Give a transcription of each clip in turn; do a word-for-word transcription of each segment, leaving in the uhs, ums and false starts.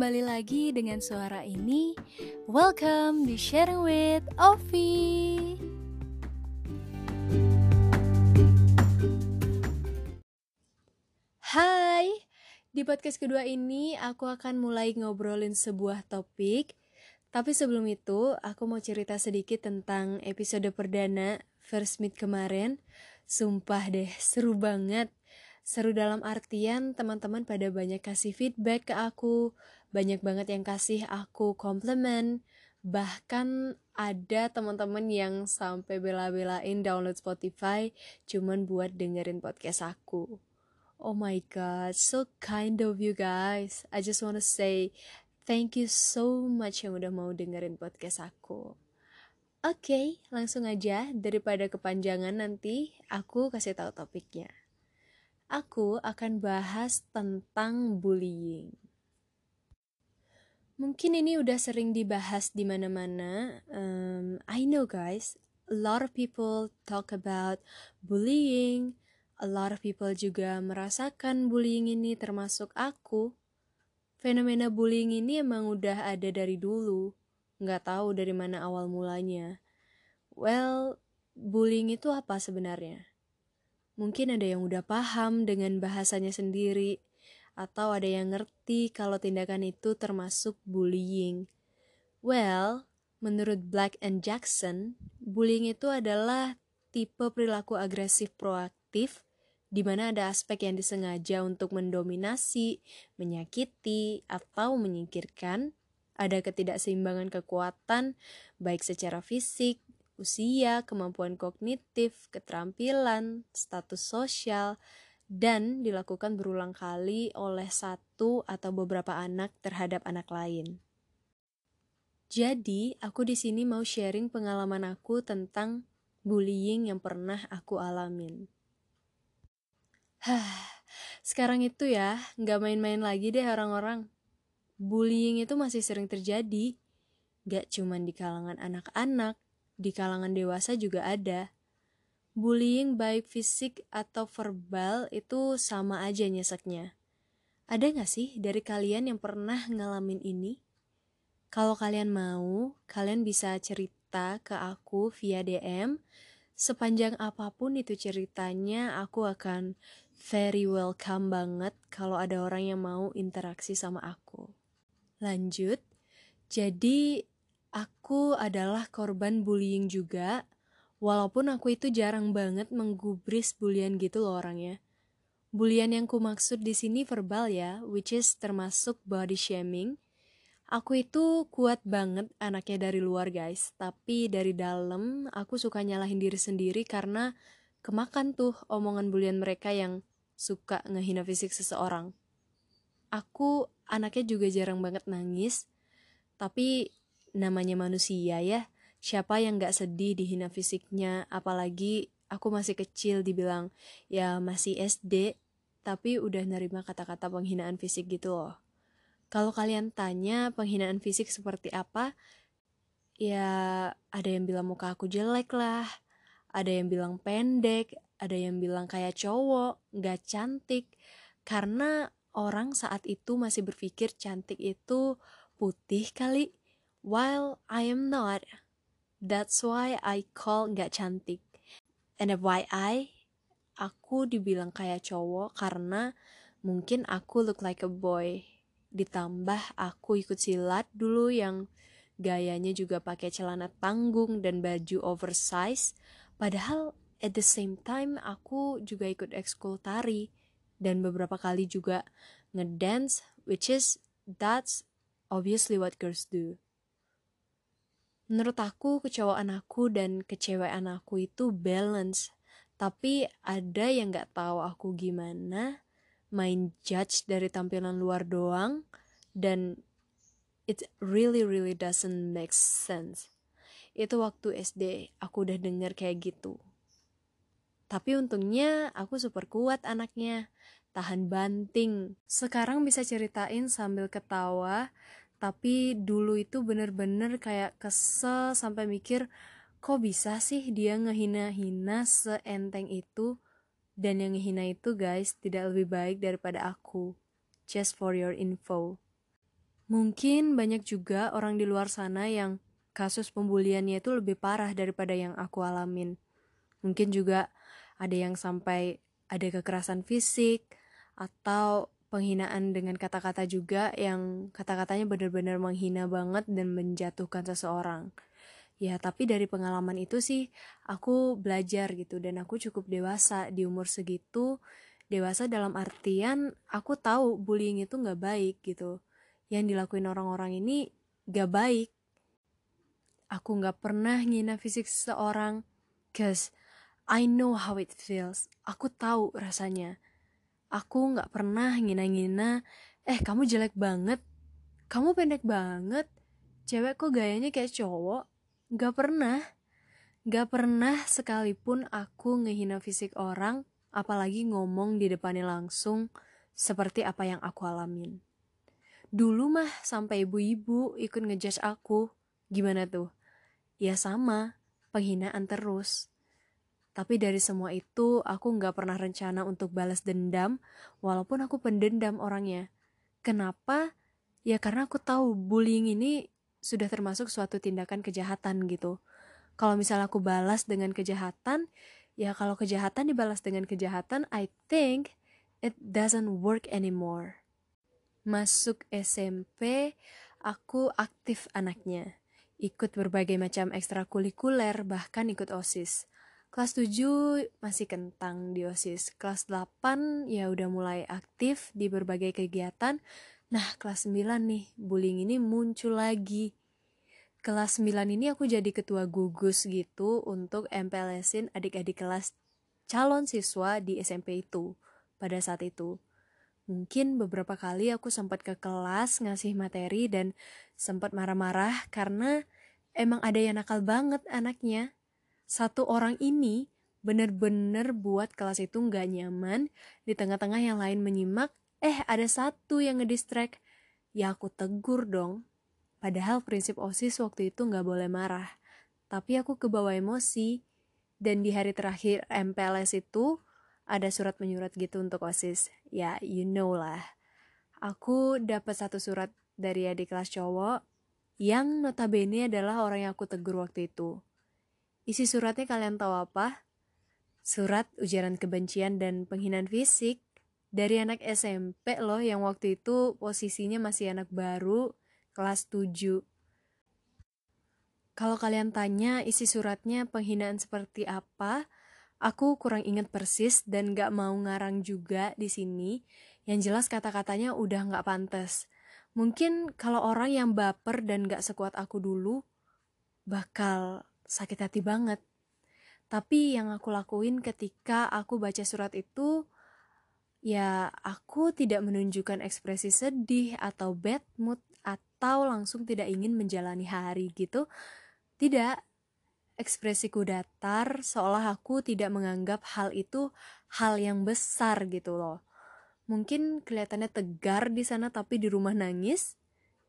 kembali lagi dengan suara ini. Welcome di Sharing with Ovi. Hai, di podcast kedua ini aku akan mulai ngobrolin sebuah topik. Tapi sebelum itu, aku mau cerita sedikit tentang episode perdana First Meet kemarin. Sumpah deh, seru banget. Seru dalam artian teman-teman pada banyak kasih feedback ke aku, banyak banget yang kasih aku komplimen, bahkan ada teman-teman yang sampai bela-belain download Spotify cuman buat dengerin podcast aku. Oh my god, so kind of you guys. I just wanna say thank you so much yang udah mau dengerin podcast aku. Oke, okay, langsung aja, daripada kepanjangan nanti aku kasih tahu topiknya. Aku akan bahas tentang bullying. Mungkin ini udah sering dibahas di mana-mana. Um, I know guys, a lot of people talk about bullying. A lot of people juga merasakan bullying ini, termasuk aku. Fenomena bullying ini emang udah ada dari dulu. Nggak tahu dari mana awal mulanya. Well, bullying itu apa sebenarnya? Mungkin ada yang udah paham dengan bahasanya sendiri, atau ada yang ngerti kalau tindakan itu termasuk bullying. Well, menurut Black and Jackson, bullying itu adalah tipe perilaku agresif proaktif, di mana ada aspek yang disengaja untuk mendominasi, menyakiti, atau menyingkirkan. Ada ketidakseimbangan kekuatan, baik secara fisik, usia, kemampuan kognitif, keterampilan, status sosial, dan dilakukan berulang kali oleh satu atau beberapa anak terhadap anak lain. Jadi, aku di sini mau sharing pengalaman aku tentang bullying yang pernah aku alamin. Hah, sekarang itu ya, nggak main-main lagi deh orang-orang. Bullying itu masih sering terjadi, nggak cuma di kalangan anak-anak, di kalangan dewasa juga ada. Bullying baik fisik atau verbal itu sama aja nyeseknya. Ada gak sih dari kalian yang pernah ngalamin ini? Kalau kalian mau, kalian bisa cerita ke aku via D M. Sepanjang apapun itu ceritanya, aku akan very welcome banget kalau ada orang yang mau interaksi sama aku. Lanjut, jadi aku adalah korban bullying juga, walaupun aku itu jarang banget menggubris bulian gitu loh orangnya. Bulian yang ku maksud di sini verbal ya, which is termasuk body shaming. Aku itu kuat banget anaknya dari luar guys, tapi dari dalam aku suka nyalahin diri sendiri karena kemakan tuh omongan bulian mereka yang suka ngehina fisik seseorang. Aku anaknya juga jarang banget nangis, tapi namanya manusia ya, siapa yang gak sedih dihina fisiknya, apalagi aku masih kecil dibilang, ya masih S D, tapi udah nerima kata-kata penghinaan fisik gitu loh. Kalau kalian tanya penghinaan fisik seperti apa, ya ada yang bilang muka aku jelek lah, ada yang bilang pendek, ada yang bilang kayak cowok, gak cantik, karena orang saat itu masih berpikir cantik itu putih kali. While I am not, that's why I call gak cantik. And F Y I, aku dibilang kayak cowok karena mungkin aku look like a boy. Ditambah aku ikut silat dulu yang gayanya juga pakai celana panggung dan baju oversize. Padahal at the same time aku juga ikut ekskul tari dan beberapa kali juga ngedance, which is that's obviously what girls do. Menurut aku, kecowokan aku dan kecewean aku itu balance. Tapi ada yang gak tahu aku gimana, main judge dari tampilan luar doang, dan it really really doesn't make sense. Itu waktu S D, aku udah denger kayak gitu. Tapi untungnya aku super kuat anaknya, tahan banting. Sekarang bisa ceritain sambil ketawa. Tapi dulu itu bener-bener kayak kesel sampai mikir, kok bisa sih dia ngehina-hina seenteng itu? Dan yang ngehina itu guys tidak lebih baik daripada aku. Just for your info. Mungkin banyak juga orang di luar sana yang kasus pembuliannya itu lebih parah daripada yang aku alamin. Mungkin juga ada yang sampai ada kekerasan fisik atau penghinaan dengan kata-kata juga yang kata-katanya benar-benar menghina banget dan menjatuhkan seseorang. Ya, tapi dari pengalaman itu sih aku belajar gitu, dan aku cukup dewasa di umur segitu. Dewasa dalam artian aku tahu bullying itu gak baik gitu. Yang dilakuin orang-orang ini gak baik. Aku gak pernah ngina fisik seseorang, cause I know how it feels. Aku tahu rasanya. Aku gak pernah ngina-ngina, eh kamu jelek banget, kamu pendek banget, cewek kok gayanya kayak cowok. Gak pernah. Gak pernah sekalipun aku ngehina fisik orang, apalagi ngomong di depannya langsung seperti apa yang aku alamin. Dulu mah sampai ibu-ibu ikut ngejudge aku. Gimana tuh? Ya sama, penghinaan terus. Tapi dari semua itu aku gak pernah rencana untuk balas dendam, walaupun aku pendendam orangnya. Kenapa? Ya karena aku tahu bullying ini sudah termasuk suatu tindakan kejahatan gitu. Kalau misalnya aku balas dengan kejahatan, ya kalau kejahatan dibalas dengan kejahatan, I think it doesn't work anymore. Masuk S M P, aku aktif anaknya. Ikut berbagai macam ekstrakurikuler, bahkan ikut OSIS. Kelas tujuh masih kentang di OSIS. Kelas delapan ya udah mulai aktif di berbagai kegiatan. Nah, kelas sembilan nih, bullying ini muncul lagi. Kelas sembilan ini aku jadi ketua gugus gitu untuk M P L S-in adik-adik kelas calon siswa di S M P itu pada saat itu. Mungkin beberapa kali aku sempat ke kelas ngasih materi dan sempat marah-marah karena emang ada yang nakal banget anaknya. Satu orang ini bener-bener buat kelas itu gak nyaman, di tengah-tengah yang lain menyimak, eh ada satu yang ngedistract. Ya aku tegur dong. Padahal prinsip OSIS waktu itu gak boleh marah. Tapi aku kebawa emosi, dan di hari terakhir M P L S itu ada surat menyurat gitu untuk OSIS. Ya, you know lah. Aku dapat satu surat dari adik kelas cowok yang notabene adalah orang yang aku tegur waktu itu. Isi suratnya kalian tahu apa? Surat ujaran kebencian dan penghinaan fisik dari anak S M P loh, yang waktu itu posisinya masih anak baru kelas tujuh. Kalau kalian tanya isi suratnya penghinaan seperti apa, aku kurang ingat persis dan gak mau ngarang juga di sini. Yang jelas kata-katanya udah gak pantas. Mungkin kalau orang yang baper dan gak sekuat aku dulu, bakal sakit hati banget. Tapi yang aku lakuin ketika aku baca surat itu, ya aku tidak menunjukkan ekspresi sedih atau bad mood atau langsung tidak ingin menjalani hari gitu. Tidak. Ekspresiku datar, seolah aku tidak menganggap hal itu hal yang besar gitu loh. Mungkin kelihatannya tegar di sana tapi di rumah nangis?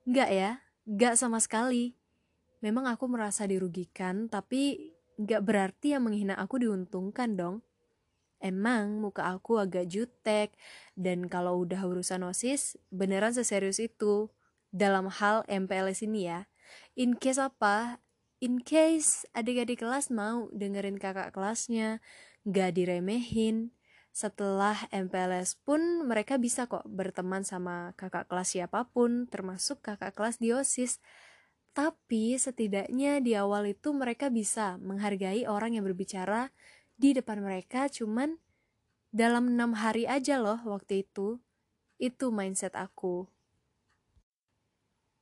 Enggak ya, enggak sama sekali. Memang aku merasa dirugikan, tapi enggak berarti yang menghina aku diuntungkan dong. Emang muka aku agak jutek, dan kalau udah urusan OSIS, beneran seserius itu. Dalam hal M P L S ini ya. In case apa? In case adik-adik kelas mau dengerin kakak kelasnya, gak diremehin. Setelah M P L S pun mereka bisa kok berteman sama kakak kelas siapapun, termasuk kakak kelas di OSIS. Tapi setidaknya di awal itu mereka bisa menghargai orang yang berbicara di depan mereka, cuman dalam enam hari aja loh waktu itu. Itu mindset aku.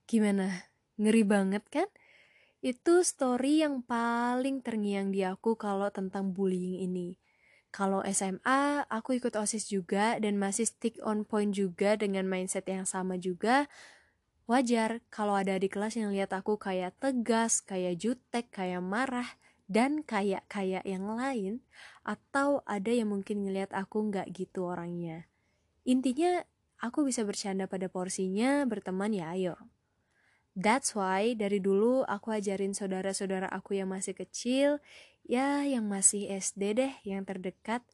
Gimana? Ngeri banget kan? Itu story yang paling terngiang di aku kalau tentang bullying ini. Kalau S M A, aku ikut OSIS juga dan masih stick on point juga dengan mindset yang sama juga. Wajar kalau ada di kelas yang lihat aku kayak tegas, kayak jutek, kayak marah, dan kayak-kayak yang lain. Atau ada yang mungkin ngelihat aku gak gitu orangnya. Intinya, aku bisa bercanda pada porsinya, berteman ya ayo. That's why dari dulu aku ajarin saudara-saudara aku yang masih kecil, ya yang masih S D deh, yang terdekat,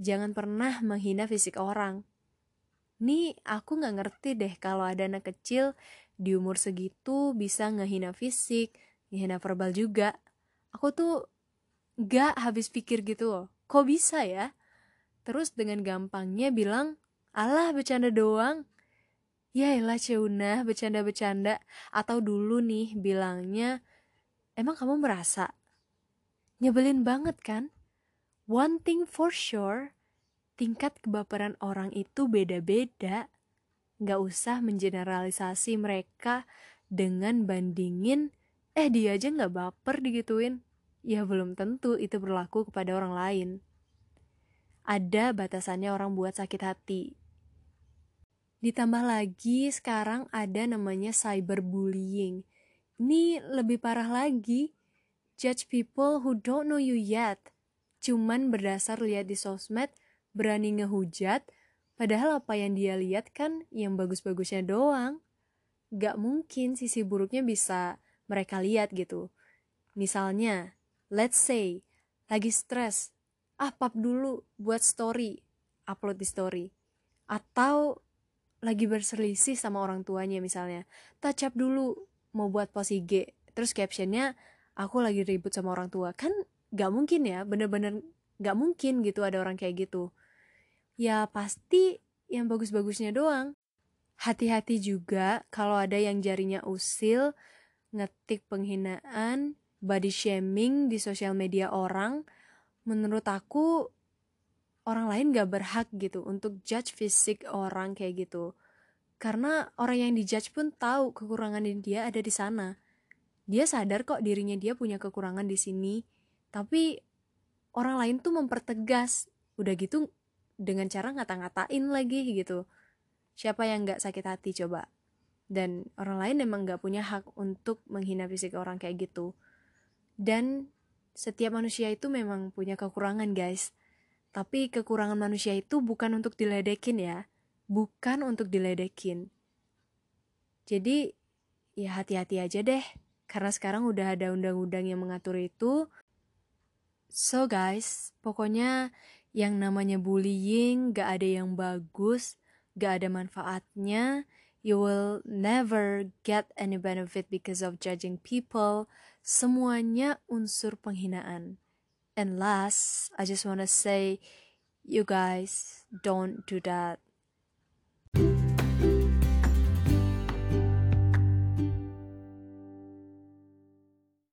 jangan pernah menghina fisik orang. Nih aku gak ngerti deh kalau ada anak kecil di umur segitu bisa ngehina fisik, ngehina verbal juga. Aku tuh gak habis pikir gitu loh, kok bisa ya? Terus dengan gampangnya bilang, alah bercanda doang. Yaelah Ceunah, bercanda-bercanda. Atau dulu nih bilangnya, emang kamu merasa? Nyebelin banget kan? One thing for sure, tingkat kebaperan orang itu beda-beda. Gak usah mengeneralisasi mereka dengan bandingin, eh dia aja gak baper digituin. Ya belum tentu itu berlaku kepada orang lain. Ada batasannya orang buat sakit hati. Ditambah lagi sekarang ada namanya cyberbullying. Ini lebih parah lagi. Judge people who don't know you yet. Cuman berdasar lihat di sosmed, berani ngehujat. Padahal apa yang dia lihat kan yang bagus-bagusnya doang. Gak mungkin sisi buruknya bisa mereka lihat gitu. Misalnya, let's say, lagi stres, ah pap dulu buat story, upload di story. Atau lagi berselisih sama orang tuanya misalnya, touch up dulu, mau buat post I G. Terus captionnya, aku lagi ribut sama orang tua. Kan gak mungkin ya, bener-bener gak mungkin gitu ada orang kayak gitu. Ya pasti yang bagus-bagusnya doang. Hati-hati juga kalau ada yang jarinya usil, ngetik penghinaan, body shaming di sosial media orang. Menurut aku, orang lain gak berhak gitu untuk judge fisik orang kayak gitu. Karena orang yang dijudge pun tahu kekurangan dia ada di sana. Dia sadar kok dirinya dia punya kekurangan di sini. Tapi orang lain tuh mempertegas. Udah gitu dengan cara ngata-ngatain lagi gitu. Siapa yang gak sakit hati coba? Dan orang lain emang gak punya hak untuk menghina fisik orang kayak gitu. Dan setiap manusia itu memang punya kekurangan guys. Tapi kekurangan manusia itu bukan untuk diledekin ya. Bukan untuk diledekin. Jadi ya hati-hati aja deh. Karena sekarang udah ada undang-undang yang mengatur itu. So guys, pokoknya yang namanya bullying, gak ada yang bagus, gak ada manfaatnya. You will never get any benefit because of judging people. Semuanya unsur penghinaan. And last, I just wanna say, you guys don't do that.